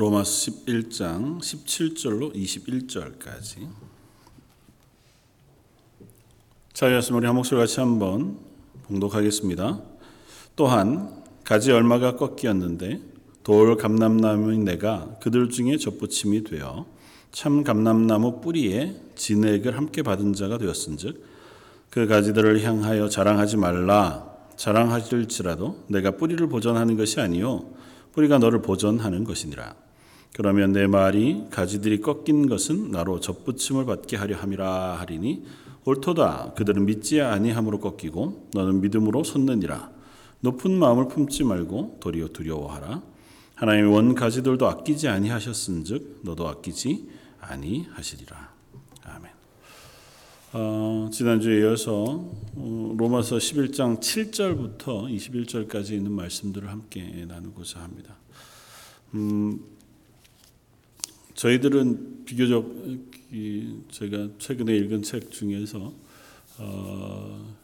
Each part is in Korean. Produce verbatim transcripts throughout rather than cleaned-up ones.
로마서 십일 장 십칠 절로 이십일 절까지. 자기 말씀 우리 한 목소리 같이 한번 봉독하겠습니다. 또한 가지 얼마가 꺾였는데 돌 감람나무인 내가 그들 중에 접붙임이 되어 참 감람나무 뿌리에 진액을 함께 받은 자가 되었은즉 그 가지들을 향하여 자랑하지 말라. 자랑하실지라도 내가 뿌리를 보전하는 것이 아니요 뿌리가 너를 보전하는 것이니라. 그러면 내 말이 가지들이 꺾인 것은 나로 접붙임을 받게 하려 함이라 하리니 옳도다. 그들은 믿지 아니함으로 꺾이고 너는 믿음으로 섰느니라. 높은 마음을 품지 말고 도리어 두려워하라. 하나님의 원 가지들도 아끼지 아니하셨은즉 너도 아끼지 아니하시리라. 아멘. 어, 지난주에 이어서 로마서 십일 장 칠 절부터 이십일 절까지 있는 말씀들을 함께 나누고자 합니다. 음, 저희들은 비교적 이, 제가 최근에 읽은 책 중에서 어,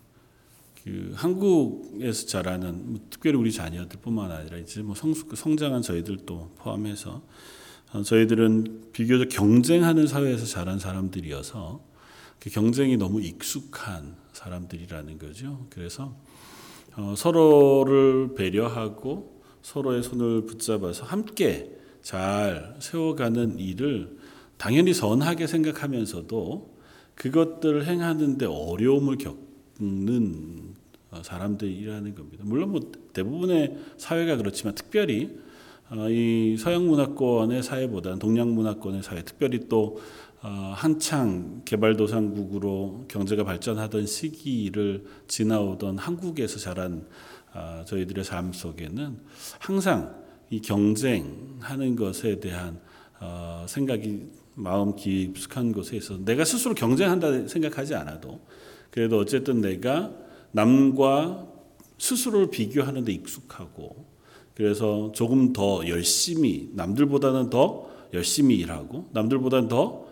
그 한국에서 자라는 뭐, 특별히 우리 자녀들뿐만 아니라 이제 뭐 성숙, 성장한 저희들도 포함해서 어, 저희들은 비교적 경쟁하는 사회에서 자란 사람들이어서 그 경쟁이 너무 익숙한 사람들이라는 거죠. 그래서 어, 서로를 배려하고 서로의 손을 붙잡아서 함께 잘 세워가는 일을 당연히 선하게 생각하면서도 그것들을 행하는데 어려움을 겪는 사람들이라는 겁니다. 물론 뭐 대부분의 사회가 그렇지만 특별히 어, 이 서양 문화권의 사회보다는 동양 문화권의 사회, 특별히 또 어, 한창 개발도상국으로 경제가 발전하던 시기를 지나오던 한국에서 자란 어, 저희들의 삶 속에는 항상 이 경쟁하는 것에 대한 어, 생각이 마음 깊숙한 것에 있어서 내가 스스로 경쟁한다 생각하지 않아도 그래도 어쨌든 내가 남과 스스로를 비교하는 데 익숙하고 그래서 조금 더 열심히 남들보다는 더 열심히 일하고 남들보다는 더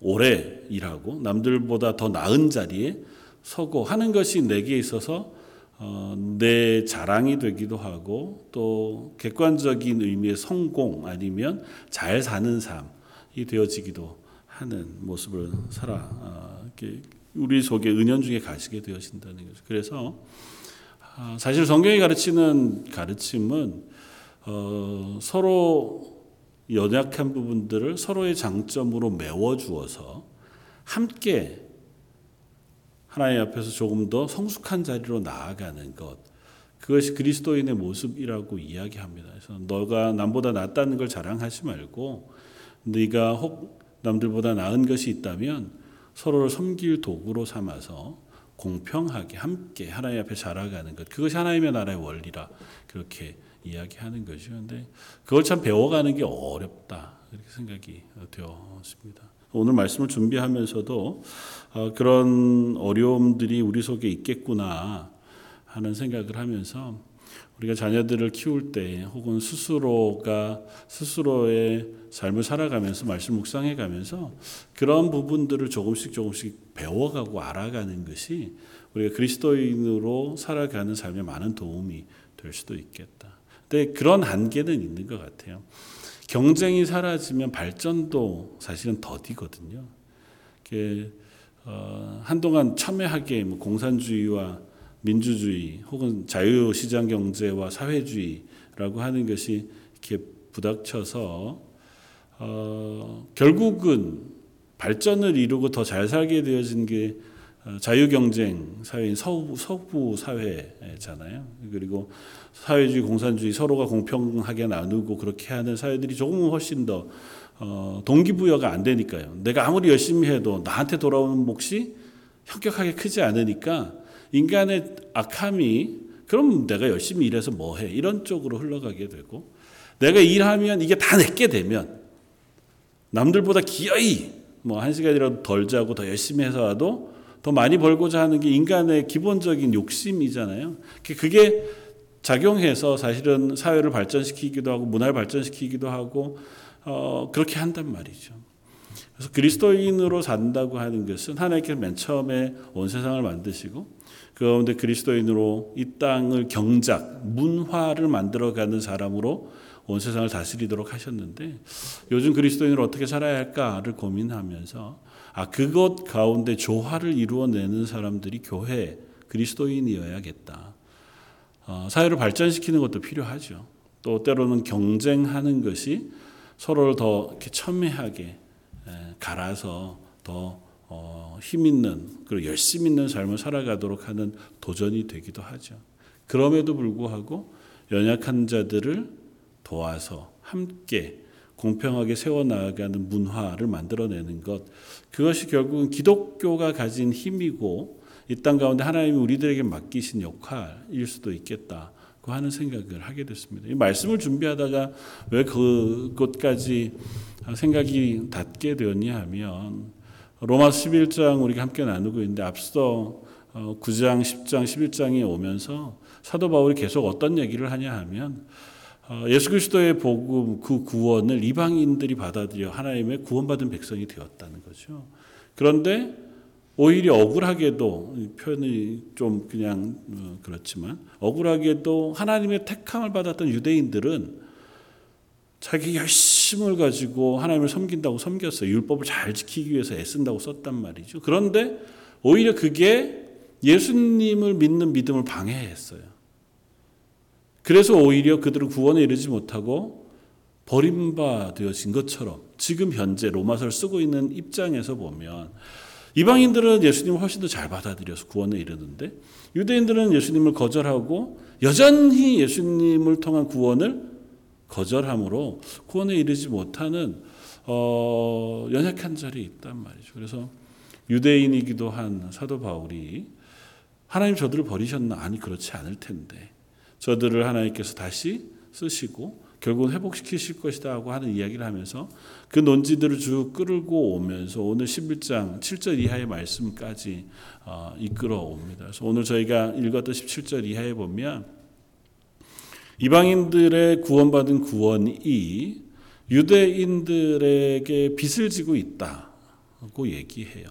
오래 일하고 남들보다 더 나은 자리에 서고 하는 것이 내게 있어서 어, 내 자랑이 되기도 하고 또 객관적인 의미의 성공 아니면 잘 사는 삶이 되어지기도 하는 모습을 살아 어, 이렇게 우리 속에 은연중에 가시게 되어진다는 거죠. 그래서 어, 사실 성경이 가르치는 가르침은 어, 서로 연약한 부분들을 서로의 장점으로 메워주어서 함께 하나님 앞에서 조금 더 성숙한 자리로 나아가는 것, 그것이 그리스도인의 모습이라고 이야기합니다. 그래서 너가 남보다 낫다는 걸 자랑하지 말고 네가 혹 남들보다 나은 것이 있다면 서로를 섬길 도구로 삼아서 공평하게 함께 하나님 앞에 자라가는 것, 그것이 하나님의 나라의 원리라 그렇게 이야기하는 거죠. 그런데 그걸 참 배워가는 게 어렵다 이렇게 생각이 되었습니다. 오늘 말씀을 준비하면서도 그런 어려움들이 우리 속에 있겠구나 하는 생각을 하면서 우리가 자녀들을 키울 때 혹은 스스로가 스스로의 삶을 살아가면서 말씀 묵상해가면서 그런 부분들을 조금씩 조금씩 배워가고 알아가는 것이 우리가 그리스도인으로 살아가는 삶에 많은 도움이 될 수도 있겠다. 근데 그런 한계는 있는 것 같아요. 경쟁이 사라지면 발전도 사실은 더디거든요. 어, 한동안 첨예하게 뭐 공산주의와 민주주의 혹은 자유시장 경제와 사회주의라고 하는 것이 이렇게 부닥쳐서 어, 결국은 발전을 이루고 더 잘 살게 되어진 게 자유경쟁 사회인 서부, 서부 사회잖아요. 그리고 사회주의, 공산주의 서로가 공평하게 나누고 그렇게 하는 사회들이 조금은 훨씬 더 어, 동기부여가 안 되니까요. 내가 아무리 열심히 해도 나한테 돌아오는 몫이 현격하게 크지 않으니까 인간의 악함이 그럼 내가 열심히 일해서 뭐해 이런 쪽으로 흘러가게 되고 내가 일하면 이게 다 내게 되면 남들보다 기어이 뭐 한 시간이라도 덜 자고 더 열심히 해서라도 더 많이 벌고자 하는 게 인간의 기본적인 욕심이잖아요. 그게 작용해서 사실은 사회를 발전시키기도 하고 문화를 발전시키기도 하고 어, 그렇게 한단 말이죠. 그래서 그리스도인으로 산다고 하는 것은 하나님께서 맨 처음에 온 세상을 만드시고 그 가운데 그리스도인으로 이 땅을 경작, 문화를 만들어가는 사람으로 온 세상을 다스리도록 하셨는데 요즘 그리스도인으로 어떻게 살아야 할까를 고민하면서 아 그것 가운데 조화를 이루어내는 사람들이 교회 그리스도인이어야겠다. 어, 사회를 발전시키는 것도 필요하죠. 또 때로는 경쟁하는 것이 서로를 더 이렇게 첨예하게 갈아서 더 어, 힘 있는 그리고 열심 있는 삶을 살아가도록 하는 도전이 되기도 하죠. 그럼에도 불구하고 연약한 자들을 도와서 함께 공평하게 세워나가는 문화를 만들어내는 것, 그것이 결국은 기독교가 가진 힘이고 이 땅 가운데 하나님이 우리들에게 맡기신 역할일 수도 있겠다 그 하는 생각을 하게 됐습니다. 이 말씀을 준비하다가 왜 그것까지 생각이 닿게 되었냐 하면 로마서 십일 장 우리가 함께 나누고 있는데 앞서 구 장, 십 장, 십일 장이 오면서 사도 바울이 계속 어떤 얘기를 하냐 하면 예수 그리스도의 복음, 그 구원을 이방인들이 받아들여 하나님의 구원받은 백성이 되었다는 거죠. 그런데 오히려 억울하게도 표현이 좀 그냥 그렇지만 억울하게도 하나님의 택함을 받았던 유대인들은 자기 열심을 가지고 하나님을 섬긴다고 섬겼어요. 율법을 잘 지키기 위해서 애쓴다고 썼단 말이죠. 그런데 오히려 그게 예수님을 믿는 믿음을 방해했어요. 그래서 오히려 그들은 구원에 이르지 못하고 버림바 되어진 것처럼 지금 현재 로마서를 쓰고 있는 입장에서 보면 이방인들은 예수님을 훨씬 더 잘 받아들여서 구원에 이르는데 유대인들은 예수님을 거절하고 여전히 예수님을 통한 구원을 거절함으로 구원에 이르지 못하는 어, 연약한 자리에 있단 말이죠. 그래서 유대인이기도 한 사도 바울이 하나님 저들을 버리셨나? 아니 그렇지 않을 텐데 저들을 하나님께서 다시 쓰시고 결국은 회복시키실 것이다 하고 하는 이야기를 하면서 그 논지들을 쭉 끌고 오면서 오늘 십일 장 칠 절 이하의 말씀까지 어, 이끌어옵니다. 그래서 오늘 저희가 읽었던 십칠 절 이하에 보면 이방인들의 구원받은 구원이 유대인들에게 빚을 지고 있다고 얘기해요.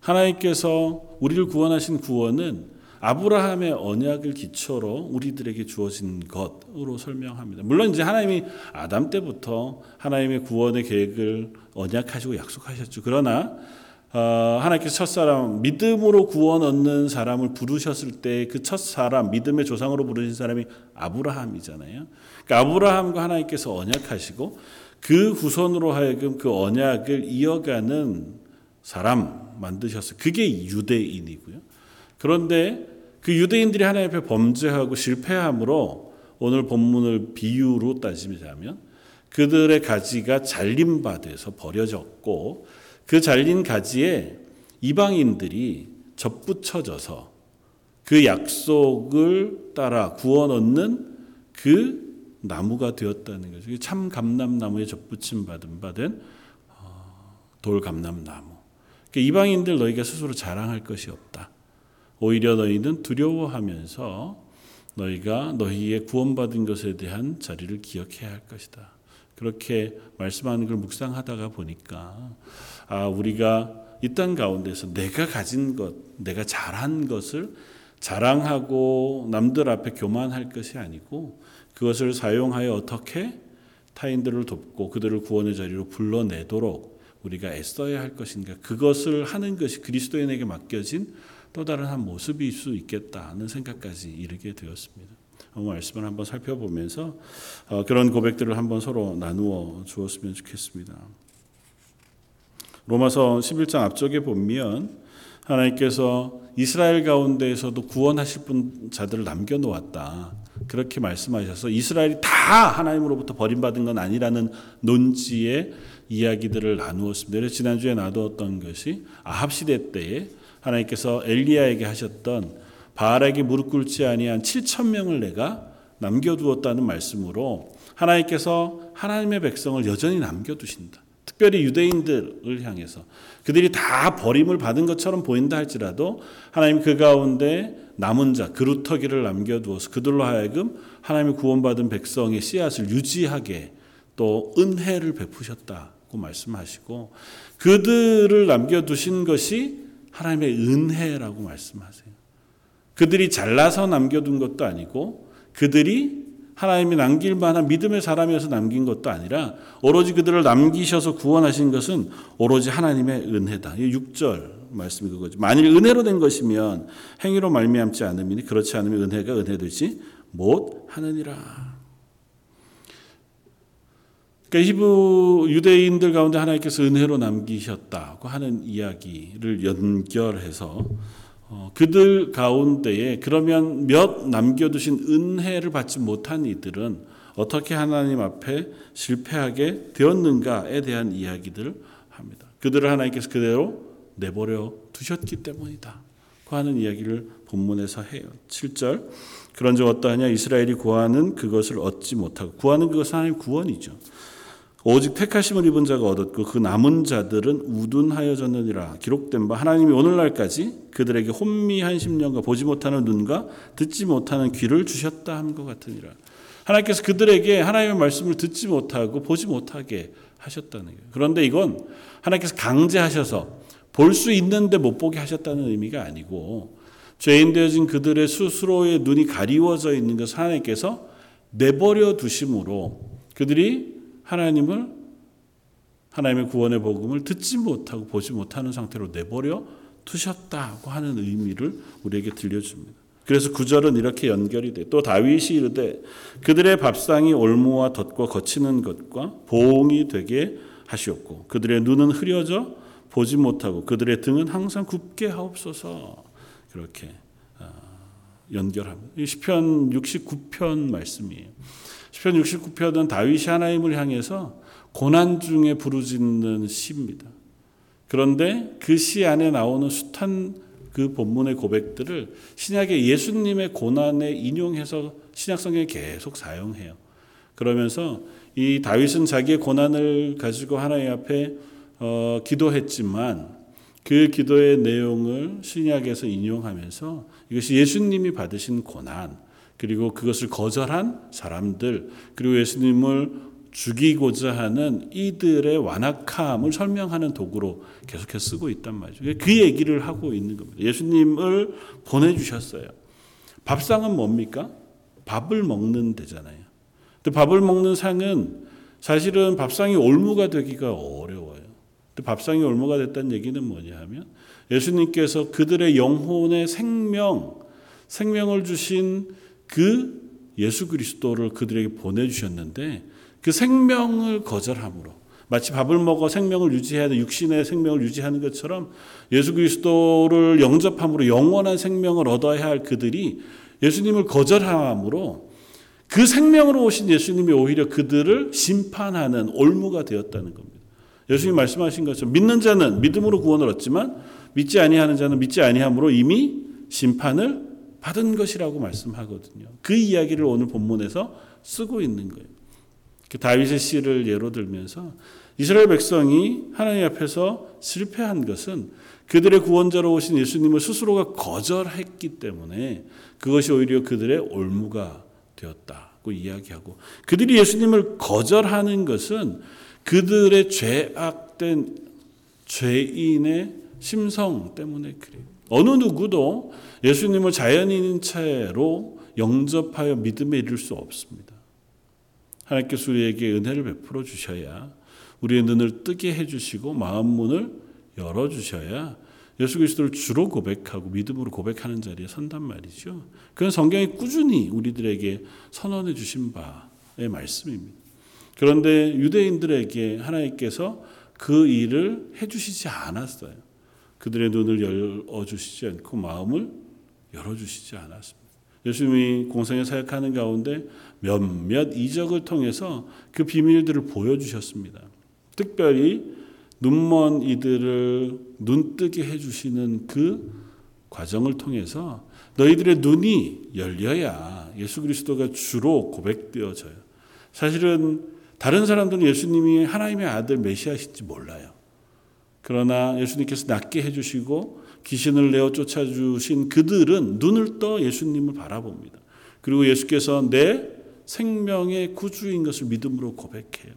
하나님께서 우리를 구원하신 구원은 아브라함의 언약을 기초로 우리들에게 주어진 것으로 설명합니다. 물론 이제 하나님이 아담 때부터 하나님의 구원의 계획을 언약하시고 약속하셨죠. 그러나 어, 하나님께서 첫사람 믿음으로 구원 얻는 사람을 부르셨을 때 그 첫사람 믿음의 조상으로 부르신 사람이 아브라함이잖아요. 그러니까 아브라함과 하나님께서 언약하시고 그 후손으로 하여금 그 언약을 이어가는 사람 만드셨어요. 그게 유대인이고요. 그런데 그 유대인들이 하나님 앞에 범죄하고 실패함으로 오늘 본문을 비유로 따지자면 그들의 가지가 잘린 바 돼서 버려졌고 그 잘린 가지에 이방인들이 접붙여져서 그 약속을 따라 구원 얻는 그 나무가 되었다는 거죠. 참 감람나무에 접붙임 받은 바 된 돌 감람나무. 그러니까 이방인들 너희가 스스로 자랑할 것이 없다. 오히려 너희는 두려워하면서 너희가 너희의 구원받은 것에 대한 자리를 기억해야 할 것이다. 그렇게 말씀하는 걸 묵상하다가 보니까 아 우리가 이 땅 가운데서 내가 가진 것, 내가 잘한 것을 자랑하고 남들 앞에 교만할 것이 아니고 그것을 사용하여 어떻게 타인들을 돕고 그들을 구원의 자리로 불러내도록 우리가 애써야 할 것인가. 그것을 하는 것이 그리스도인에게 맡겨진 또 다른 한 모습일 수 있겠다는 생각까지 이르게 되었습니다. 오늘 말씀을 한번 살펴보면서 그런 고백들을 한번 서로 나누어 주었으면 좋겠습니다. 로마서 십일 장 앞쪽에 보면 하나님께서 이스라엘 가운데에서도 구원하실 분 자들을 남겨놓았다. 그렇게 말씀하셔서 이스라엘이 다 하나님으로부터 버림받은 건 아니라는 논지의 이야기들을 나누었습니다. 그래서 지난주에 나누었던 것이 아합 시대 때에 하나님께서 엘리야에게 하셨던 바알에게 무릎 꿇지 아니한 칠천 명을 내가 남겨두었다는 말씀으로 하나님께서 하나님의 백성을 여전히 남겨두신다. 특별히 유대인들을 향해서 그들이 다 버림을 받은 것처럼 보인다 할지라도 하나님 그 가운데 남은 자 그루터기를 남겨두어서 그들로 하여금 하나님의 구원받은 백성의 씨앗을 유지하게 또 은혜를 베푸셨다고 자꾸 말씀하시고 그들을 남겨두신 것이 하나님의 은혜라고 말씀하세요. 그들이 잘나서 남겨둔 것도 아니고 그들이 하나님이 남길 만한 믿음의 사람이어서 남긴 것도 아니라 오로지 그들을 남기셔서 구원하신 것은 오로지 하나님의 은혜다. 육 절 말씀이 그거죠. 만일 은혜로 된 것이면 행위로 말미암지 않음이니 그렇지 않으면 은혜가 은혜되지 못하느니라. 그러니까 히브 유대인들 가운데 하나님께서 은혜로 남기셨다고 하는 이야기를 연결해서 어, 그들 가운데에 그러면 몇 남겨두신 은혜를 받지 못한 이들은 어떻게 하나님 앞에 실패하게 되었는가에 대한 이야기들을 합니다. 그들을 하나님께서 그대로 내버려 두셨기 때문이다 하는 이야기를 본문에서 해요. 칠 절 그런즉 어떠하냐 이스라엘이 구하는 그것을 얻지 못하고 구하는 그것은 하나님의 구원이죠. 오직 택하심을 입은 자가 얻었고 그 남은 자들은 우둔하여졌느니라. 기록된 바 하나님이 오늘날까지 그들에게 혼미한 심령과 보지 못하는 눈과 듣지 못하는 귀를 주셨다 함과 같으니라. 하나님께서 그들에게 하나님의 말씀을 듣지 못하고 보지 못하게 하셨다는 거예요. 그런데 이건 하나님께서 강제하셔서 볼 수 있는데 못 보게 하셨다는 의미가 아니고 죄인 되어진 그들의 스스로의 눈이 가리워져 있는 것을 하나님께서 내버려 두심으로 그들이 하나님을 하나님의 구원의 복음을 듣지 못하고 보지 못하는 상태로 내버려 두셨다고 하는 의미를 우리에게 들려줍니다. 그래서 구 절은 이렇게 연결이 돼. 또 다윗이 이르되 그들의 밥상이 올무와 덫과 거치는 것과 보응이 되게 하시옵고 그들의 눈은 흐려져 보지 못하고 그들의 등은 항상 굽게 하옵소서. 그렇게 연결합니다. 이 시편 육십구 편 말씀이에요. 시편 육십구 편은 다윗이 하나님을 향해서 고난 중에 부르짖는 시입니다. 그런데 그 시 안에 나오는 숱한 그 본문의 고백들을 신약의 예수님의 고난에 인용해서 신약성경에 계속 사용해요. 그러면서 이 다윗은 자기의 고난을 가지고 하나님 앞에 어, 기도했지만 그 기도의 내용을 신약에서 인용하면서 이것이 예수님이 받으신 고난 그리고 그것을 거절한 사람들 그리고 예수님을 죽이고자 하는 이들의 완악함을 설명하는 도구로 계속해서 쓰고 있단 말이죠. 그 얘기를 하고 있는 겁니다. 예수님을 보내주셨어요. 밥상은 뭡니까? 밥을 먹는 데잖아요. 근데 밥을 먹는 상은 사실은 밥상이 올무가 되기가 어려워요. 근데 밥상이 올무가 됐다는 얘기는 뭐냐 하면 예수님께서 그들의 영혼의 생명, 생명을 주신 그 예수 그리스도를 그들에게 보내주셨는데 그 생명을 거절함으로 마치 밥을 먹어 생명을 유지해야 돼 육신의 생명을 유지하는 것처럼 예수 그리스도를 영접함으로 영원한 생명을 얻어야 할 그들이 예수님을 거절함으로 그 생명으로 오신 예수님이 오히려 그들을 심판하는 올무가 되었다는 겁니다. 예수님이 말씀하신 것처럼 믿는 자는 믿음으로 구원을 얻지만 믿지 아니하는 자는 믿지 아니함으로 이미 심판을 받은 것이라고 말씀하거든요. 그 이야기를 오늘 본문에서 쓰고 있는 거예요. 다윗의 시를 예로 들면서 이스라엘 백성이 하나님 앞에서 실패한 것은 그들의 구원자로 오신 예수님을 스스로가 거절했기 때문에 그것이 오히려 그들의 올무가 되었다고 이야기하고 그들이 예수님을 거절하는 것은 그들의 죄악된 죄인의 심성 때문에 그래요. 어느 누구도 예수님을 자연인인 채로 영접하여 믿음에 이를 수 없습니다. 하나님께서 우리에게 은혜를 베풀어 주셔야 우리의 눈을 뜨게 해주시고 마음 문을 열어주셔야 예수 그리스도를 주로 고백하고 믿음으로 고백하는 자리에 선단 말이죠. 그건 성경이 꾸준히 우리들에게 선언해 주신 바의 말씀입니다. 그런데 유대인들에게 하나님께서 그 일을 해주시지 않았어요. 그들의 눈을 열어주시지 않고 마음을 열어주시지 않았습니다. 예수님이 공생에 사역하는 가운데 몇몇 이적을 통해서 그 비밀들을 보여주셨습니다. 특별히 눈먼 이들을 눈뜨게 해주시는 그 과정을 통해서 너희들의 눈이 열려야 예수 그리스도가 주로 고백되어져요. 사실은 다른 사람들은 예수님이 하나님의 아들 메시아신지 몰라요. 그러나 예수님께서 낫게 해주시고 귀신을 내어 쫓아주신 그들은 눈을 떠 예수님을 바라봅니다. 그리고 예수께서 내 생명의 구주인 것을 믿음으로 고백해요.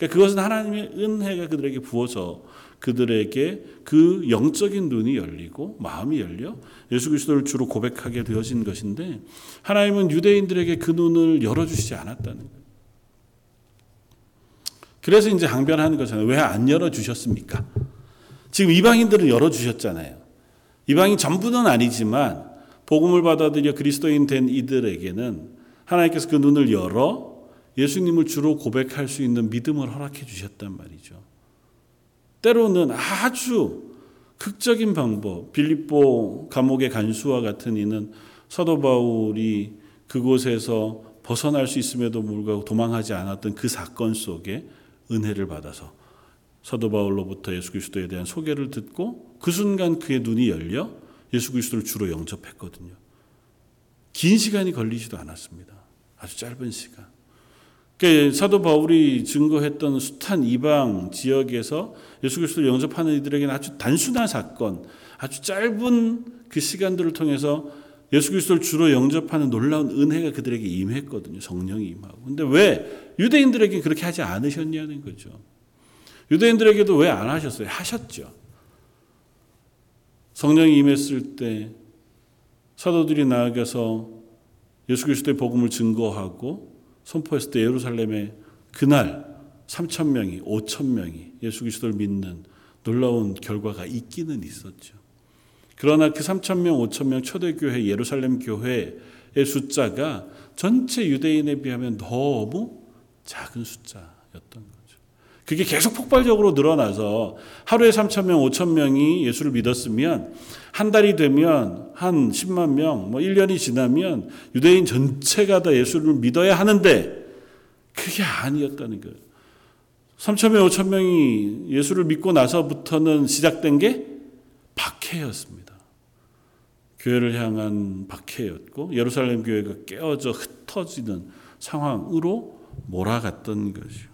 그러니까 그것은 하나님의 은혜가 그들에게 부어서 그들에게 그 영적인 눈이 열리고 마음이 열려 예수 그리스도를 주로 고백하게 되어진 것인데, 하나님은 유대인들에게 그 눈을 열어주시지 않았다는 거예요. 그래서 이제 항변하는 거잖아요. 왜 안 열어주셨습니까? 지금 이방인들은 열어주셨잖아요. 이방인 전부는 아니지만 복음을 받아들여 그리스도인 된 이들에게는 하나님께서 그 눈을 열어 예수님을 주로 고백할 수 있는 믿음을 허락해 주셨단 말이죠. 때로는 아주 극적인 방법, 빌립보 감옥의 간수와 같은 이는 사도 바울이 그곳에서 벗어날 수 있음에도 불구하고 도망하지 않았던 그 사건 속에 은혜를 받아서 사도 바울로부터 예수 그리스도에 대한 소개를 듣고 그 순간 그의 눈이 열려 예수 그리스도를 주로 영접했거든요. 긴 시간이 걸리지도 않았습니다. 아주 짧은 시간. 그러니까 사도 바울이 증거했던 숱한 이방 지역에서 예수 그리스도를 영접하는 이들에게는 아주 단순한 사건, 아주 짧은 그 시간들을 통해서 예수 그리스도를 주로 영접하는 놀라운 은혜가 그들에게 임했거든요. 성령이 임하고. 근데 왜 유대인들에게 그렇게 하지 않으셨냐는 거죠. 유대인들에게도 왜 안 하셨어요? 하셨죠. 성령이 임했을 때 사도들이 나아가서 예수 그리스도의 복음을 증거하고 선포했을 때 예루살렘에 그날 삼천 명이 오천 명이 예수 그리스도를 믿는 놀라운 결과가 있기는 있었죠. 그러나 그 삼천 명, 오천 명 초대교회, 예루살렘 교회의 숫자가 전체 유대인에 비하면 너무 작은 숫자였던 거예요. 그게 계속 폭발적으로 늘어나서 하루에 삼천 명, 오천 명이 예수를 믿었으면 한 달이 되면 한 십만 명, 뭐 일 년이 지나면 유대인 전체가 다 예수를 믿어야 하는데 그게 아니었다는 거예요. 삼천 명, 오천 명이 예수를 믿고 나서부터는 시작된 게 박해였습니다. 교회를 향한 박해였고 예루살렘 교회가 깨어져 흩어지는 상황으로 몰아갔던 것이요.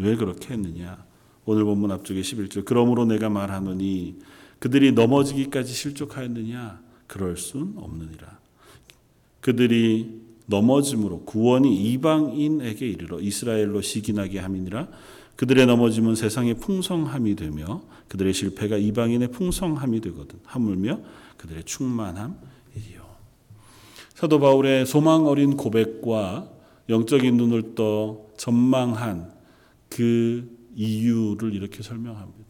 왜 그렇게 했느냐? 오늘 본문 앞쪽에 십일 절. 그러므로 내가 말하노니 그들이 넘어지기까지 실족하였느냐? 그럴 순 없느니라. 그들이 넘어짐으로 구원이 이방인에게 이르러 이스라엘로 시기나게 함이니라. 그들의 넘어짐은 세상의 풍성함이 되며 그들의 실패가 이방인의 풍성함이 되거든. 하물며 그들의 충만함이요. 사도 바울의 소망 어린 고백과 영적인 눈을 떠 전망한 그 이유를 이렇게 설명합니다.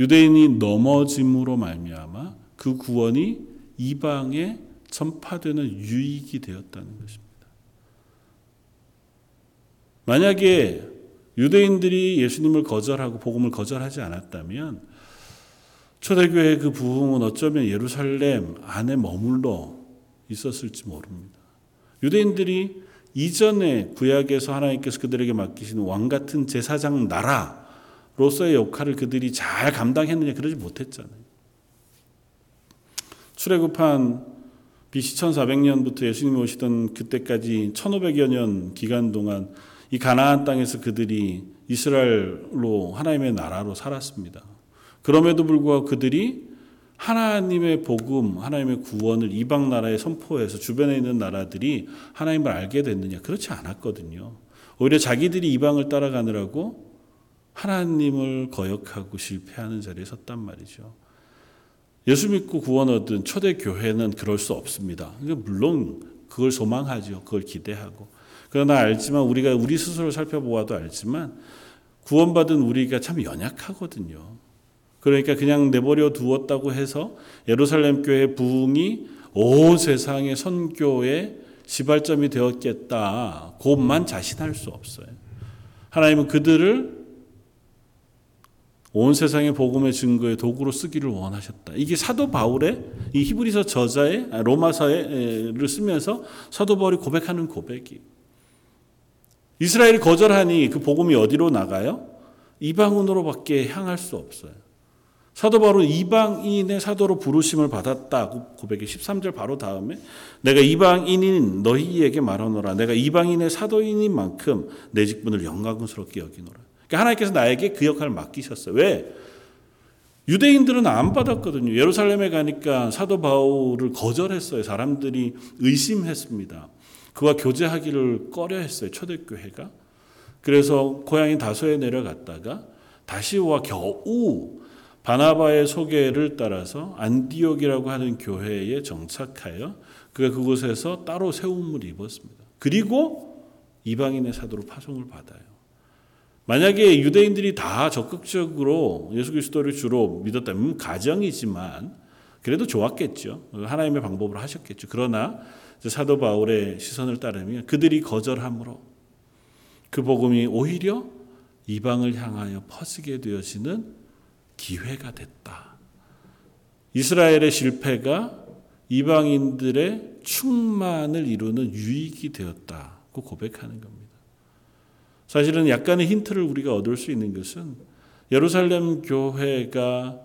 유대인이 넘어짐으로 말미암아 그 구원이 이방에 전파되는 유익이 되었다는 것입니다. 만약에 유대인들이 예수님을 거절하고 복음을 거절하지 않았다면 초대교회의 그 부흥은 어쩌면 예루살렘 안에 머물러 있었을지 모릅니다. 유대인들이 이전에 구약에서 하나님께서 그들에게 맡기신 왕같은 제사장 나라로서의 역할을 그들이 잘 감당했느냐, 그러지 못했잖아요. 출애굽한 비씨 천사백 년부터 예수님이 오시던 그때까지 천오백여 년 기간 동안 이 가나안 땅에서 그들이 이스라엘로 하나님의 나라로 살았습니다. 그럼에도 불구하고 그들이 하나님의 복음, 하나님의 구원을 이방 나라에 선포해서 주변에 있는 나라들이 하나님을 알게 됐느냐? 그렇지 않았거든요. 오히려 자기들이 이방을 따라가느라고 하나님을 거역하고 실패하는 자리에 섰단 말이죠. 예수 믿고 구원 얻은 초대교회는 그럴 수 없습니다. 물론 그걸 소망하죠. 그걸 기대하고. 그러나 알지만 우리가 우리 스스로 살펴보아도 알지만 구원받은 우리가 참 연약하거든요. 그러니까 그냥 내버려 두었다고 해서 예루살렘 교회의 부흥이 온 세상의 선교의 시발점이 되었겠다. 그것만 자신할 수 없어요. 하나님은 그들을 온 세상의 복음의 증거의 도구로 쓰기를 원하셨다. 이게 사도 바울의 이 히브리서 저자의 로마서를 쓰면서 사도 바울이 고백하는 고백이. 이스라엘이 거절하니 그 복음이 어디로 나가요? 이방인으로밖에 향할 수 없어요. 사도 바울은 이방인의 사도로 부르심을 받았다고 고백해. 십삼 절 바로 다음에 내가 이방인인 너희에게 말하노라. 내가 이방인의 사도인인 만큼 내 직분을 영광스럽게 여기노라. 그러니까 하나님께서 나에게 그 역할을 맡기셨어요. 왜? 유대인들은 안 받았거든요. 예루살렘에 가니까 사도 바울을 거절했어요. 사람들이 의심했습니다. 그와 교제하기를 꺼려했어요. 초대교회가. 그래서 고향인 다소에 내려갔다가 다시와 겨우 바나바의 소개를 따라서 안디옥이라고 하는 교회에 정착하여 그가 그곳에서 따로 세움을 입었습니다. 그리고 이방인의 사도로 파송을 받아요. 만약에 유대인들이 다 적극적으로 예수 그리스도를 주로 믿었다면 가정이지만 그래도 좋았겠죠. 하나님의 방법으로 하셨겠죠. 그러나 사도 바울의 시선을 따르면 그들이 거절함으로 그 복음이 오히려 이방을 향하여 퍼지게 되어지는 기회가 됐다. 이스라엘의 실패가 이방인들의 충만을 이루는 유익이 되었다고 고백하는 겁니다. 사실은 약간의 힌트를 우리가 얻을 수 있는 것은 예루살렘 교회가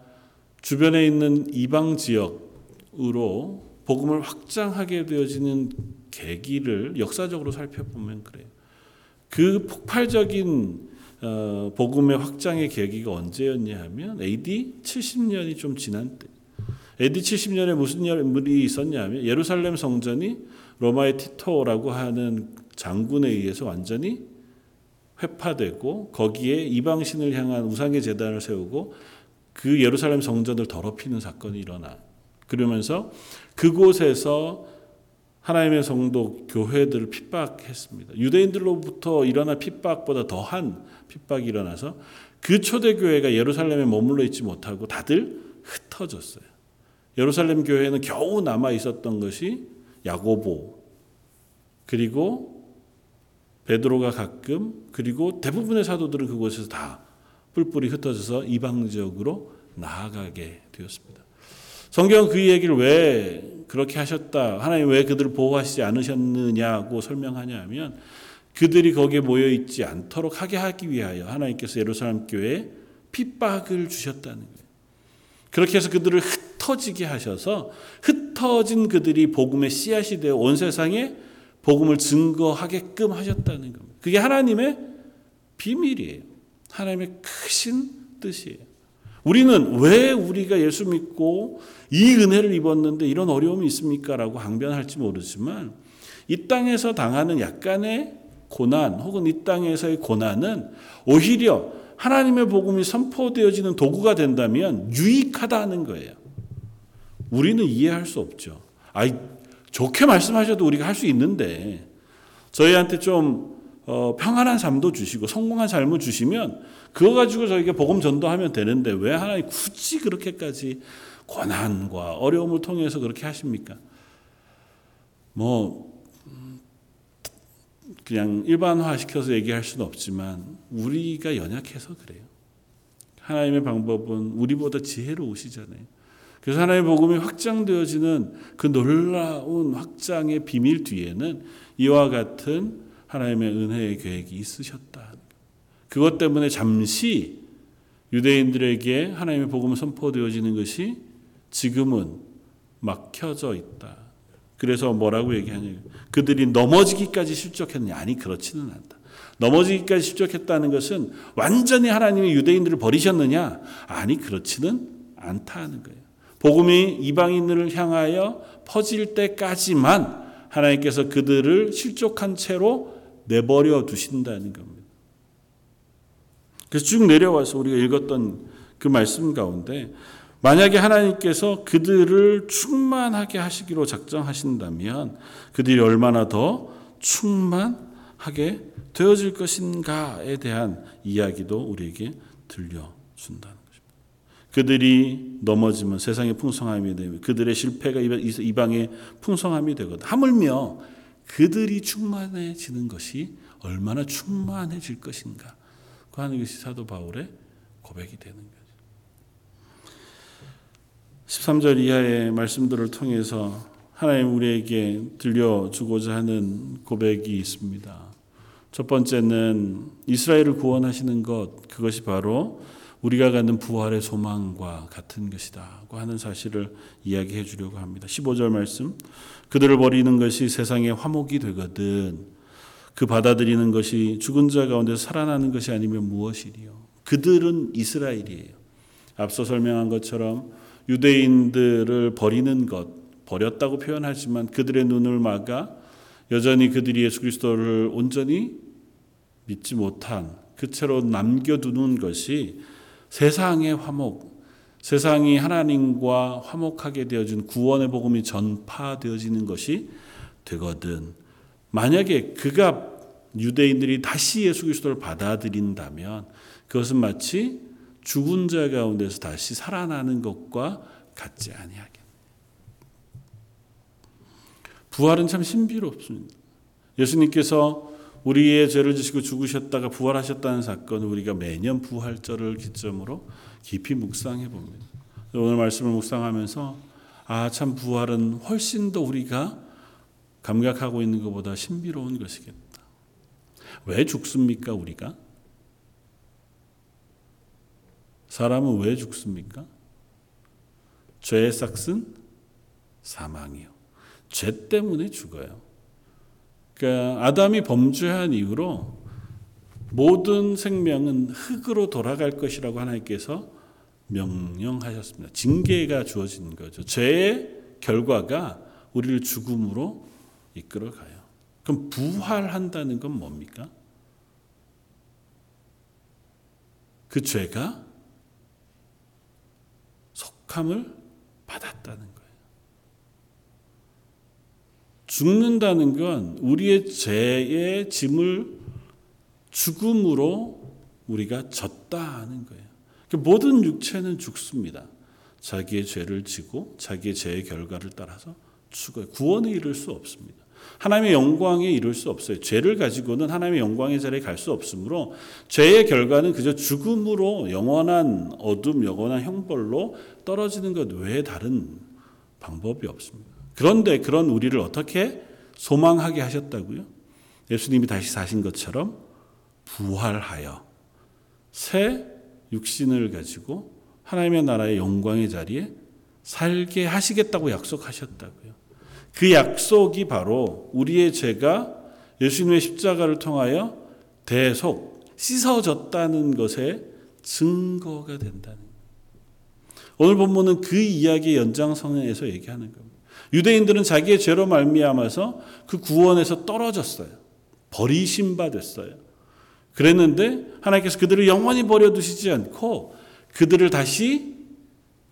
주변에 있는 이방 지역으로 복음을 확장하게 되어지는 계기를 역사적으로 살펴보면 그래요. 그 폭발적인 어, 복음의 확장의 계기가 언제였냐 하면 에이디 칠십 년이 좀 지난 때. 에이디 칠십 년에 무슨 일이 있었냐 하면 예루살렘 성전이 로마의 티토라고 하는 장군에 의해서 완전히 회파되고 거기에 이방신을 향한 우상의 제단을 세우고 그 예루살렘 성전을 더럽히는 사건이 일어나. 그러면서 그곳에서 하나님의 성도 교회들을 핍박했습니다. 유대인들로부터 일어난 핍박보다 더한 핍박이 일어나서 그 초대교회가 예루살렘에 머물러 있지 못하고 다들 흩어졌어요. 예루살렘 교회는 겨우 남아 있었던 것이 야고보 그리고 베드로가 가끔 그리고 대부분의 사도들은 그곳에서 다 뿔뿔이 흩어져서 이방 지역으로 나아가게 되었습니다. 성경은 그 얘기를 왜 그렇게 하셨다, 하나님 왜 그들을 보호하시지 않으셨느냐고 설명하냐 하면 그들이 거기에 모여있지 않도록 하게 하기 위하여 하나님께서 예루살렘 교회에 핍박을 주셨다는 거예요. 그렇게 해서 그들을 흩어지게 하셔서 흩어진 그들이 복음의 씨앗이 되어 온 세상에 복음을 증거하게끔 하셨다는 겁니다. 그게 하나님의 비밀이에요. 하나님의 크신 뜻이에요. 우리는 왜 우리가 예수 믿고 이 은혜를 입었는데 이런 어려움이 있습니까? 라고 항변할지 모르지만 이 땅에서 당하는 약간의 고난 혹은 이 땅에서의 고난은 오히려 하나님의 복음이 선포되어지는 도구가 된다면 유익하다는 거예요. 우리는 이해할 수 없죠. 아이, 좋게 말씀하셔도 우리가 할 수 있는데 저희한테 좀 어, 평안한 삶도 주시고 성공한 삶을 주시면 그거 가지고 저희가 복음 전도하면 되는데 왜 하나님 굳이 그렇게까지 고난과 어려움을 통해서 그렇게 하십니까? 뭐 그냥 일반화시켜서 얘기할 수는 없지만 우리가 연약해서 그래요. 하나님의 방법은 우리보다 지혜로우시잖아요. 그래서 하나님의 복음이 확장되어지는 그 놀라운 확장의 비밀 뒤에는 이와 같은 하나님의 은혜의 계획이 있으셨다. 그것 때문에 잠시 유대인들에게 하나님의 복음을 선포되어지는 것이 지금은 막혀져 있다. 그래서 뭐라고 얘기하냐. 그들이 넘어지기까지 실족했느냐. 아니 그렇지는 않다. 넘어지기까지 실족했다는 것은 완전히 하나님이 유대인들을 버리셨느냐. 아니 그렇지는 않다는 거예요. 복음이 이방인들을 향하여 퍼질 때까지만 하나님께서 그들을 실족한 채로 내버려 두신다는 겁니다. 그래서 쭉 내려와서 우리가 읽었던 그 말씀 가운데 만약에 하나님께서 그들을 충만하게 하시기로 작정하신다면 그들이 얼마나 더 충만하게 되어질 것인가에 대한 이야기도 우리에게 들려준다는 것입니다. 그들이 넘어지면 세상의 풍성함이 되고 그들의 실패가 이방의 풍성함이 되거든. 하물며 그들이 충만해지는 것이 얼마나 충만해질 것인가 하는 것이 사도 바울의 고백이 되는 거예요. 십삼 절 이하의 말씀들을 통해서 하나님 우리에게 들려주고자 하는 고백이 있습니다. 첫 번째는 이스라엘을 구원하시는 것, 그것이 바로 우리가 갖는 부활의 소망과 같은 것이다고 하는 사실을 이야기해 주려고 합니다. 십오 절 말씀, 그들을 버리는 것이 세상의 화목이 되거든 그 받아들이는 것이 죽은 자 가운데서 살아나는 것이 아니면 무엇이리요. 그들은 이스라엘이에요. 앞서 설명한 것처럼 유대인들을 버리는 것, 버렸다고 표현하지만 그들의 눈을 막아 여전히 그들이 예수 그리스도를 온전히 믿지 못한 그 채로 남겨두는 것이 세상의 화목, 세상이 하나님과 화목하게 되어진 구원의 복음이 전파되어지는 것이 되거든. 만약에 그가 유대인들이 다시 예수 그리스도를 받아들인다면 그것은 마치 죽은 자 가운데서 다시 살아나는 것과 같지 아니하게. 부활은 참 신비롭습니다. 예수님께서 우리의 죄를 지시고 죽으셨다가 부활하셨다는 사건을 우리가 매년 부활절을 기점으로 깊이 묵상해 봅니다. 오늘 말씀을 묵상하면서 아, 참 부활은 훨씬 더 우리가 감각하고 있는 것보다 신비로운 것이겠다. 왜 죽습니까, 우리가? 사람은 왜 죽습니까? 죄의 삭은 사망이요. 죄 때문에 죽어요. 그러니까 아담이 범죄한 이후로 모든 생명은 흙으로 돌아갈 것이라고 하나님께서 명령하셨습니다. 징계가 주어진 거죠. 죄의 결과가 우리를 죽음으로 이끌어가요. 그럼 부활한다는 건 뭡니까? 그 죄가 속함을 받았다는 거예요. 죽는다는 건 우리의 죄의 짐을 죽음으로 우리가 졌다 하는 거예요. 그러니까 모든 육체는 죽습니다. 자기의 죄를 지고 자기의 죄의 결과를 따라서 죽어요. 구원에 이를 수 없습니다. 하나님의 영광에 이룰 수 없어요. 죄를 가지고는 하나님의 영광의 자리에 갈 수 없으므로 죄의 결과는 그저 죽음으로 영원한 어둠, 영원한 형벌로 떨어지는 것 외에 다른 방법이 없습니다. 그런데 그런 우리를 어떻게 소망하게 하셨다고요? 예수님이 다시 사신 것처럼 부활하여 새 육신을 가지고 하나님의 나라의 영광의 자리에 살게 하시겠다고 약속하셨다고요. 그 약속이 바로 우리의 죄가 예수님의 십자가를 통하여 대속 씻어졌다는 것의 증거가 된다는 거예요. 오늘 본문은 그 이야기의 연장선에서 얘기하는 겁니다. 유대인들은 자기의 죄로 말미암아서 그 구원에서 떨어졌어요. 버리심 받았어요. 그랬는데 하나님께서 그들을 영원히 버려두시지 않고 그들을 다시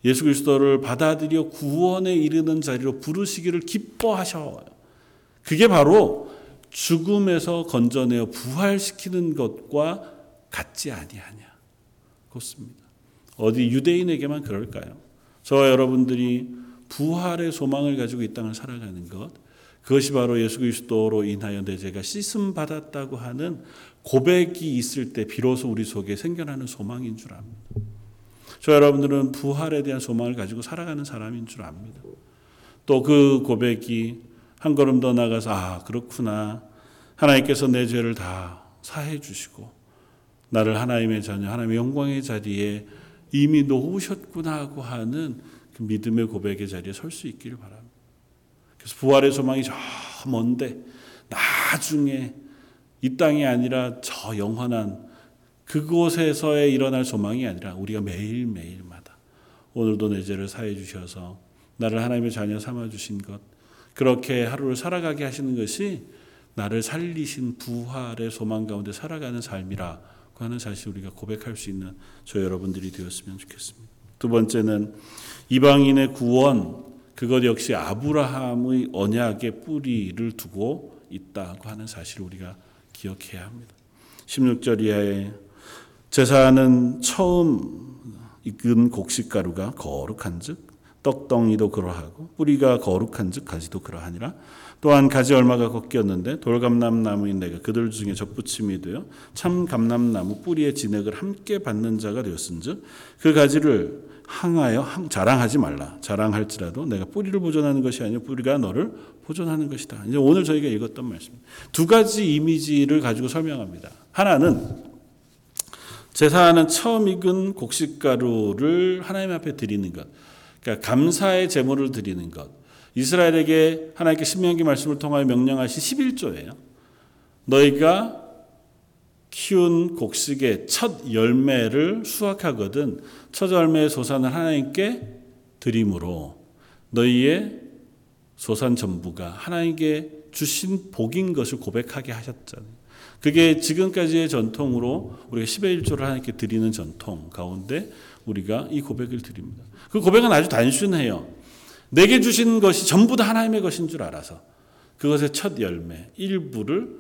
예수 그리스도를 받아들여 구원에 이르는 자리로 부르시기를 기뻐하셔요. 그게 바로 죽음에서 건져내어 부활시키는 것과 같지 아니하냐. 그렇습니다. 어디 유대인에게만 그럴까요? 저와 여러분들이 부활의 소망을 가지고 이 땅을 살아가는 것, 그것이 바로 예수 그리스도로 인하여 내 죄가 씻음 받았다고 하는 고백이 있을 때 비로소 우리 속에 생겨나는 소망인 줄 압니다. 저 여러분들은 부활에 대한 소망을 가지고 살아가는 사람인 줄 압니다. 또 그 고백이 한 걸음 더 나가서 아, 그렇구나. 하나님께서 내 죄를 다 사해 주시고 나를 하나님의 자녀, 하나님의 영광의 자리에 이미 놓으셨구나 하고 하는 그 믿음의 고백의 자리에 설 수 있기를 바랍니다. 그래서 부활의 소망이 저 먼데 나중에 이 땅이 아니라 저 영원한 그곳에서의 일어날 소망이 아니라 우리가 매일매일마다 오늘도 내 죄를 사해 주셔서 나를 하나님의 자녀 삼아 주신 것, 그렇게 하루를 살아가게 하시는 것이 나를 살리신 부활의 소망 가운데 살아가는 삶이라고 하는 사실 우리가 고백할 수 있는 저 여러분들이 되었으면 좋겠습니다. 두 번째는 이방인의 구원, 그것 역시 아브라함의 언약의 뿌리를 두고 있다고 하는 사실을 우리가 기억해야 합니다. 십육 절 이하에 제사는 처음 익은 곡식가루가 거룩한 즉 떡덩이도 그러하고 뿌리가 거룩한 즉 가지도 그러하니라. 또한 가지 얼마가 꺾였는데 돌감람나무인 내가 그들 중에 접붙임이 되어 참 감람나무 뿌리의 진액을 함께 받는 자가 되었은 즉 그 가지를 항하여 자랑하지 말라. 자랑할지라도 내가 뿌리를 보존하는 것이 아니요 뿌리가 너를 보존하는 것이다. 이제 오늘 저희가 읽었던 말씀. 두 가지 이미지를 가지고 설명합니다. 하나는 제사는 처음 익은 곡식가루를 하나님 앞에 드리는 것. 그러니까 감사의 제물을 드리는 것. 이스라엘에게 하나님께 신명기 말씀을 통하여 명령하신 십일조예요. 너희가 키운 곡식의 첫 열매를 수확하거든 첫 열매의 소산을 하나님께 드림으로 너희의 소산 전부가 하나님께 주신 복인 것을 고백하게 하셨잖아요. 그게 지금까지의 전통으로 우리가 십의 일 조를 하나님께 드리는 전통 가운데 우리가 이 고백을 드립니다. 그 고백은 아주 단순해요. 내게 주신 것이 전부 다 하나님의 것인 줄 알아서 그것의 첫 열매, 일부를,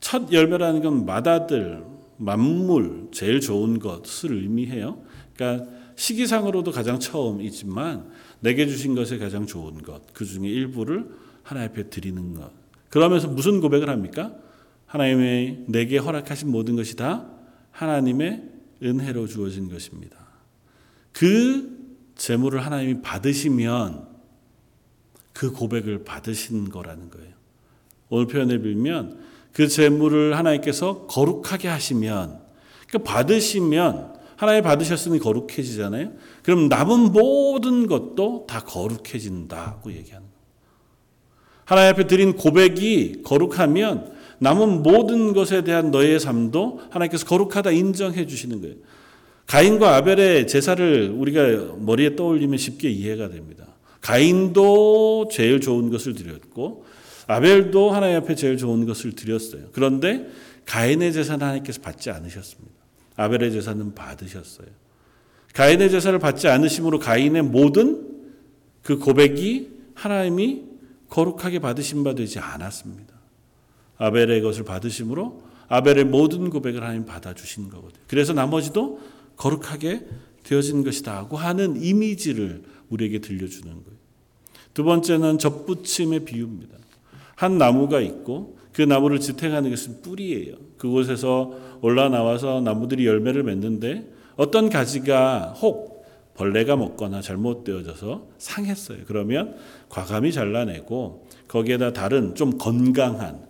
첫 열매라는 건 마다들, 만물, 제일 좋은 것을 의미해요. 그러니까 시기상으로도 가장 처음이지만 내게 주신 것에 가장 좋은 것, 그 중에 일부를 하나님 앞에 드리는 것. 그러면서 무슨 고백을 합니까? 하나님의 내게 허락하신 모든 것이 다 하나님의 은혜로 주어진 것입니다. 그 재물을 하나님이 받으시면 그 고백을 받으신 거라는 거예요. 오늘 표현을 빌면 그 재물을 하나님께서 거룩하게 하시면, 그러니까 받으시면, 하나님 받으셨으니 거룩해지잖아요. 그럼 남은 모든 것도 다 거룩해진다고 얘기하는 거예요. 하나님 앞에 드린 고백이 거룩하면 남은 모든 것에 대한 너의 삶도 하나님께서 거룩하다 인정해 주시는 거예요. 가인과 아벨의 제사를 우리가 머리에 떠올리면 쉽게 이해가 됩니다. 가인도 제일 좋은 것을 드렸고 아벨도 하나님 앞에 제일 좋은 것을 드렸어요. 그런데 가인의 제사는 하나님께서 받지 않으셨습니다. 아벨의 제사는 받으셨어요. 가인의 제사를 받지 않으심으로 가인의 모든 그 고백이 하나님이 거룩하게 받으신 바 되지 않았습니다. 아벨의 것을 받으심으로 아벨의 모든 고백을 하나님 받아주신 거거든요. 그래서 나머지도 거룩하게 되어진 것이다 하고 하는 이미지를 우리에게 들려주는 거예요. 두 번째는 접붙임의 비유입니다. 한 나무가 있고 그 나무를 지탱하는 것은 뿌리예요. 그곳에서 올라나와서 나무들이 열매를 맺는데 어떤 가지가 혹 벌레가 먹거나 잘못되어져서 상했어요. 그러면 과감히 잘라내고 거기에다 다른 좀 건강한,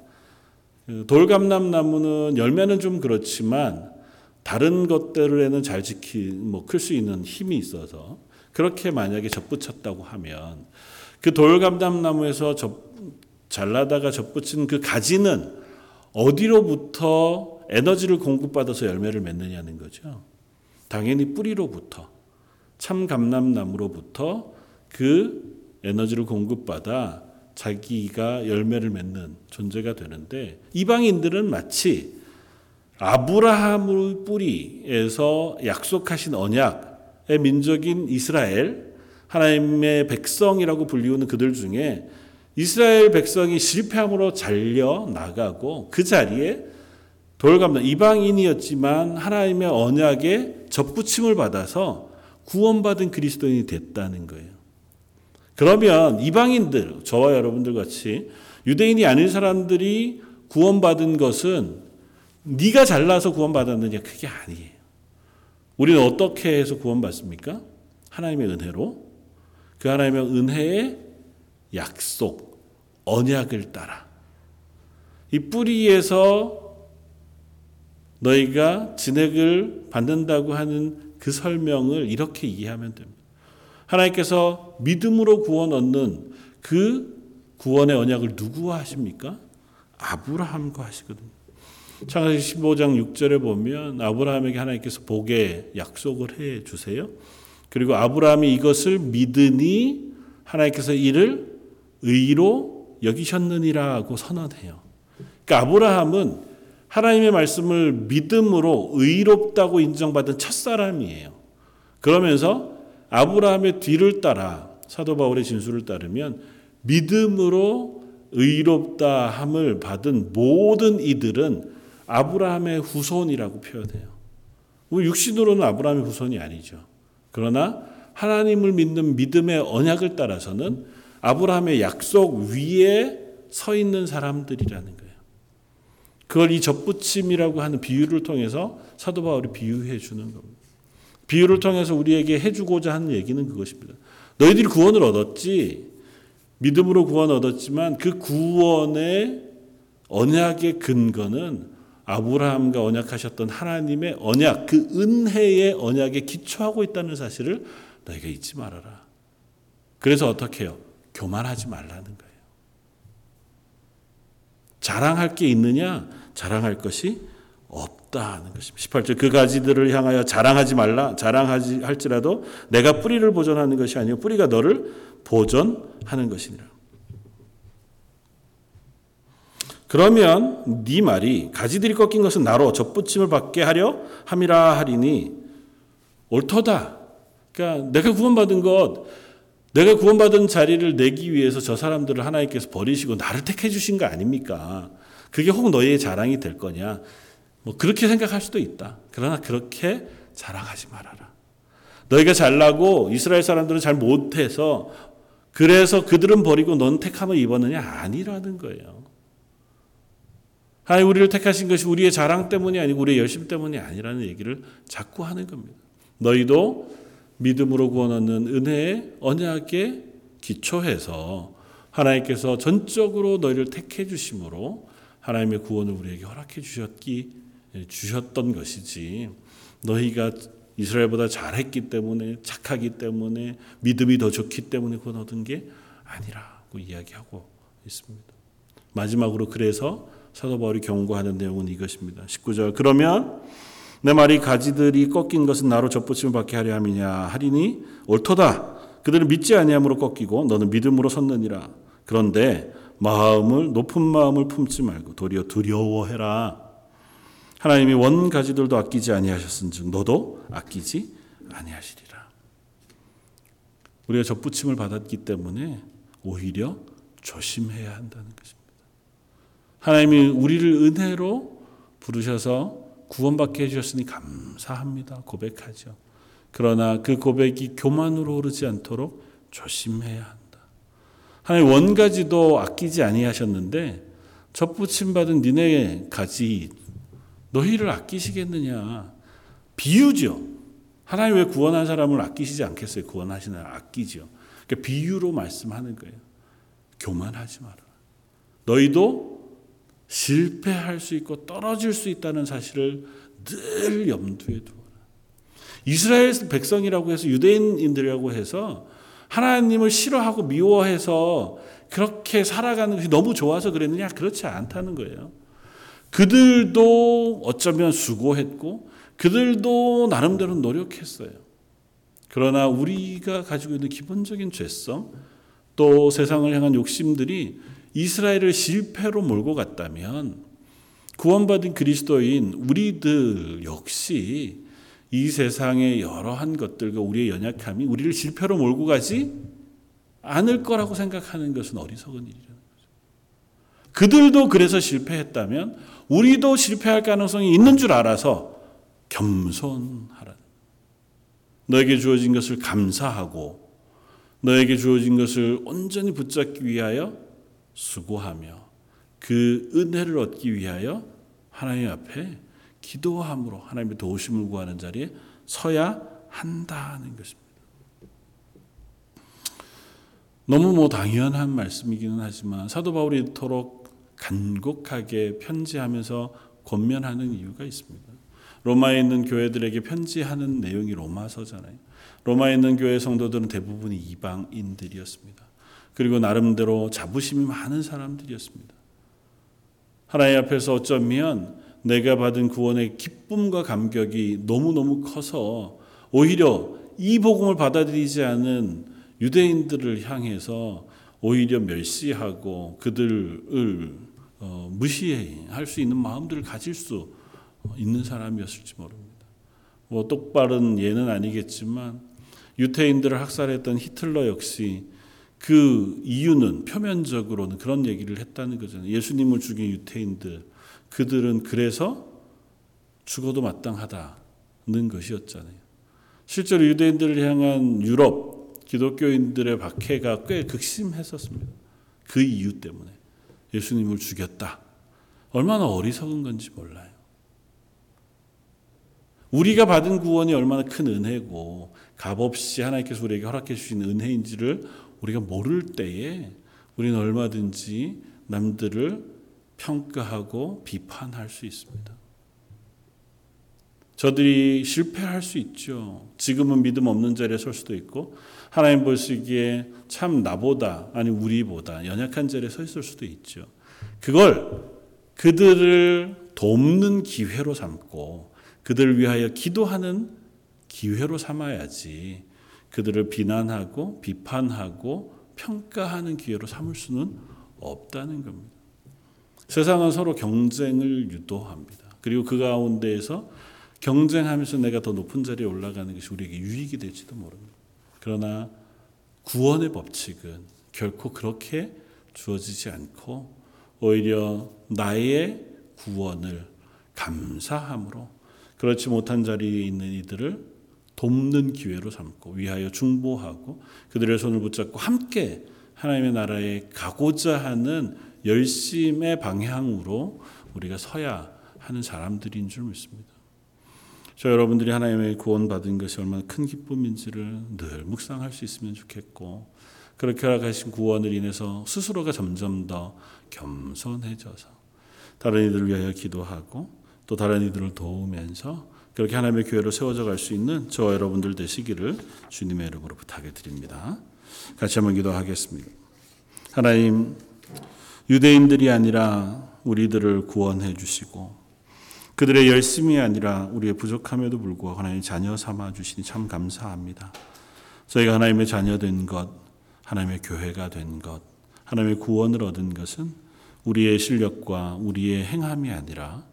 돌감람나무는 열매는 좀 그렇지만 다른 것들에는 잘 지키 뭐 클 수 있는 힘이 있어서 그렇게 만약에 접붙였다고 하면 그 돌감람나무에서 접 잘라다가 접붙인 그 가지는 어디로부터 에너지를 공급받아서 열매를 맺느냐는 거죠. 당연히 뿌리로부터, 참 감람나무로부터 그 에너지를 공급받아 자기가 열매를 맺는 존재가 되는데, 이방인들은 마치 아브라함의 뿌리에서 약속하신 언약의 민족인 이스라엘, 하나님의 백성이라고 불리우는 그들 중에 이스라엘 백성이 실패함으로 잘려나가고 그 자리에 돌감람, 이방인이었지만 하나님의 언약에 접붙임을 받아서 구원받은 그리스도인이 됐다는 거예요. 그러면 이방인들, 저와 여러분들 같이 유대인이 아닌 사람들이 구원받은 것은 네가 잘나서 구원받았느냐, 그게 아니에요. 우리는 어떻게 해서 구원받습니까? 하나님의 은혜로, 그 하나님의 은혜에 약속, 언약을 따라 이 뿌리에서 너희가 진액을 받는다고 하는 그 설명을 이렇게 이해하면 됩니다. 하나님께서 믿음으로 구원 얻는 그 구원의 언약을 누구와 하십니까? 아브라함과 하시거든요. 창세기 십오 장 육 절에 보면 아브라함에게 하나님께서 복의 약속을 해 주세요. 그리고 아브라함이 이것을 믿으니 하나님께서 이를 의로 여기셨느니라고 선언해요. 그러니까 아브라함은 하나님의 말씀을 믿음으로 의롭다고 인정받은 첫 사람이에요. 그러면서 아브라함의 뒤를 따라 사도 바울의 진술을 따르면 믿음으로 의롭다함을 받은 모든 이들은 아브라함의 후손이라고 표현해요. 우리 육신으로는 아브라함의 후손이 아니죠. 그러나 하나님을 믿는 믿음의 언약을 따라서는 아브라함의 약속 위에 서 있는 사람들이라는 거예요. 그걸 이 접붙임이라고 하는 비유를 통해서 사도 바울이 비유해 주는 겁니다. 비유를 통해서 우리에게 해주고자 하는 얘기는 그것입니다. 너희들이 구원을 얻었지, 믿음으로 구원 얻었지만 그 구원의 언약의 근거는 아브라함과 언약하셨던 하나님의 언약, 그 은혜의 언약에 기초하고 있다는 사실을 너희가 잊지 말아라. 그래서 어떻게 해요? 교만하지 말라는 거예요. 자랑할 게 있느냐? 자랑할 것이 없다 하는 것입니다. 십팔 절, 그 가지들을 향하여 자랑하지 말라. 자랑하지 할지라도 내가 뿌리를 보존하는 것이 아니요 뿌리가 너를 보존하는 것이니라. 그러면 네 말이 가지들이 꺾인 것은 나로 접붙임을 받게 하려 함이라 하리니 옳도다. 그러니까 내가 구원받은 것, 내가 구원받은 자리를 내기 위해서 저 사람들을 하나님께서 버리시고 나를 택해 주신 거 아닙니까? 그게 혹 너희의 자랑이 될 거냐? 뭐 그렇게 생각할 수도 있다. 그러나 그렇게 자랑하지 말아라. 너희가 잘나고 이스라엘 사람들은 잘 못해서 그래서 그들은 버리고 넌 택함을 입었느냐? 아니라는 거예요. 하나님 우리를 택하신 것이 우리의 자랑 때문이 아니고 우리의 열심 때문이 아니라는 얘기를 자꾸 하는 겁니다. 너희도 믿음으로 구원 얻는 은혜의 언약에 기초해서 하나님께서 전적으로 너희를 택해 주심으로 하나님의 구원을 우리에게 허락해 주셨기, 주셨던 것이지 너희가 이스라엘보다 잘했기 때문에 착하기 때문에 믿음이 더 좋기 때문에 구원 얻은 게 아니라고 이야기하고 있습니다. 마지막으로 그래서 사도 바울이 경고하는 내용은 이것입니다. 십구 절 그러면 내 말이 가지들이 꺾인 것은 나로 접붙임을 받게 하려 함이냐 하리니 옳도다. 그들은 믿지 아니함으로 꺾이고 너는 믿음으로 섰느니라. 그런데 마음을 높은 마음을 품지 말고 도리어 두려워해라. 하나님이 원 가지들도 아끼지 아니하셨은즉 너도 아끼지 아니하시리라. 우리가 접붙임을 받았기 때문에 오히려 조심해야 한다는 것입니다. 하나님이 우리를 은혜로 부르셔서 구원받게 해주셨으니 감사합니다. 고백하죠. 그러나 그 고백이 교만으로 흐르지 않도록 조심해야 한다. 하나님 원가지도 아끼지 아니하셨는데 접붙임받은 니네 가지 너희를 아끼시겠느냐. 비유죠. 하나님 왜 구원한 사람을 아끼시지 않겠어요? 구원하시는 아끼죠. 그러니까 비유로 말씀하는 거예요. 교만하지 마라. 너희도 실패할 수 있고 떨어질 수 있다는 사실을 늘 염두에 두어라. 이스라엘 백성이라고 해서 유대인들이라고 해서 하나님을 싫어하고 미워해서 그렇게 살아가는 것이 너무 좋아서 그랬느냐? 그렇지 않다는 거예요. 그들도 어쩌면 수고했고 그들도 나름대로 노력했어요. 그러나 우리가 가지고 있는 기본적인 죄성 또 세상을 향한 욕심들이 이스라엘을 실패로 몰고 갔다면 구원받은 그리스도인 우리들 역시 이 세상의 여러한 것들과 우리의 연약함이 우리를 실패로 몰고 가지 않을 거라고 생각하는 것은 어리석은 일이라는 거죠. 그들도 그래서 실패했다면 우리도 실패할 가능성이 있는 줄 알아서 겸손하라. 너에게 주어진 것을 감사하고 너에게 주어진 것을 온전히 붙잡기 위하여 수고하며 그 은혜를 얻기 위하여 하나님 앞에 기도함으로 하나님의 도우심을 구하는 자리에 서야 한다는 것입니다. 너무 뭐 당연한 말씀이기는 하지만 사도 바울이 이토록 간곡하게 편지하면서 권면하는 이유가 있습니다. 로마에 있는 교회들에게 편지하는 내용이 로마서잖아요. 로마에 있는 교회 성도들은 대부분이 이방인들이었습니다. 그리고 나름대로 자부심이 많은 사람들이었습니다. 하나님 앞에서 어쩌면 내가 받은 구원의 기쁨과 감격이 너무너무 커서 오히려 이 복음을 받아들이지 않은 유대인들을 향해서 오히려 멸시하고 그들을 무시할 수 있는 마음들을 가질 수 있는 사람이었을지 모릅니다. 뭐 똑바른 예는 아니겠지만 유태인들을 학살했던 히틀러 역시 그 이유는 표면적으로는 그런 얘기를 했다는 거잖아요. 예수님을 죽인 유태인들, 그들은 그래서 죽어도 마땅하다는 것이었잖아요. 실제로 유대인들을 향한 유럽 기독교인들의 박해가 꽤 극심했었습니다. 그 이유 때문에 예수님을 죽였다. 얼마나 어리석은 건지 몰라요. 우리가 받은 구원이 얼마나 큰 은혜고 값없이 하나님께서 우리에게 허락해 주신 은혜인지를 우리가 모를 때에 우리는 얼마든지 남들을 평가하고 비판할 수 있습니다. 저들이 실패할 수 있죠. 지금은 믿음 없는 자리에 설 수도 있고 하나님 보시기에 참 나보다 아니 우리보다 연약한 자리에 서 있을 수도 있죠. 그걸 그들을 돕는 기회로 삼고 그들을 위하여 기도하는 기회로 삼아야지 그들을 비난하고 비판하고 평가하는 기회로 삼을 수는 없다는 겁니다. 세상은 서로 경쟁을 유도합니다. 그리고 그 가운데에서 경쟁하면서 내가 더 높은 자리에 올라가는 것이 우리에게 유익이 될지도 모릅니다. 그러나 구원의 법칙은 결코 그렇게 주어지지 않고 오히려 나의 구원을 감사함으로 그렇지 못한 자리에 있는 이들을 돕는 기회로 삼고 위하여 중보하고 그들의 손을 붙잡고 함께 하나님의 나라에 가고자 하는 열심의 방향으로 우리가 서야 하는 사람들인 줄 믿습니다. 저 여러분들이 하나님의 구원받은 것이 얼마나 큰 기쁨인지를 늘 묵상할 수 있으면 좋겠고 그렇게 허락하신 구원을 인해서 스스로가 점점 더 겸손해져서 다른 이들을 위하여 기도하고 또 다른 이들을 도우면서 그렇게 하나님의 교회로 세워져 갈 수 있는 저와 여러분들 되시기를 주님의 이름으로 부탁해 드립니다. 같이 한번 기도하겠습니다. 하나님, 유대인들이 아니라 우리들을 구원해 주시고 그들의 열심이 아니라 우리의 부족함에도 불구하고 하나님 자녀 삼아 주시니 참 감사합니다. 저희가 하나님의 자녀된 것, 하나님의 교회가 된 것, 하나님의 구원을 얻은 것은 우리의 실력과 우리의 행함이 아니라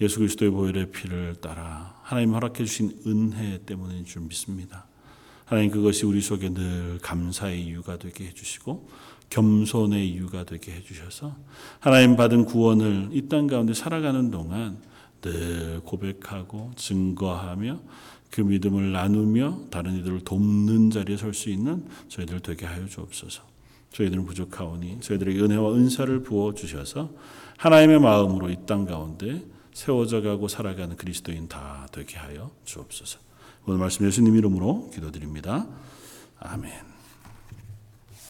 예수 그리스도의 보혈의 피를 따라 하나님 허락해 주신 은혜 때문인 줄 믿습니다. 하나님 그것이 우리 속에 늘 감사의 이유가 되게 해주시고 겸손의 이유가 되게 해주셔서 하나님 받은 구원을 이 땅 가운데 살아가는 동안 늘 고백하고 증거하며 그 믿음을 나누며 다른 이들을 돕는 자리에 설 수 있는 저희들 되게 하여 주옵소서. 저희들은 부족하오니 저희들에게 은혜와 은사를 부어주셔서 하나님의 마음으로 이 땅 가운데 세워져가고 살아가는 그리스도인 다 되게 하여 주옵소서. 오늘 말씀 예수님 이름으로 기도드립니다. 아멘.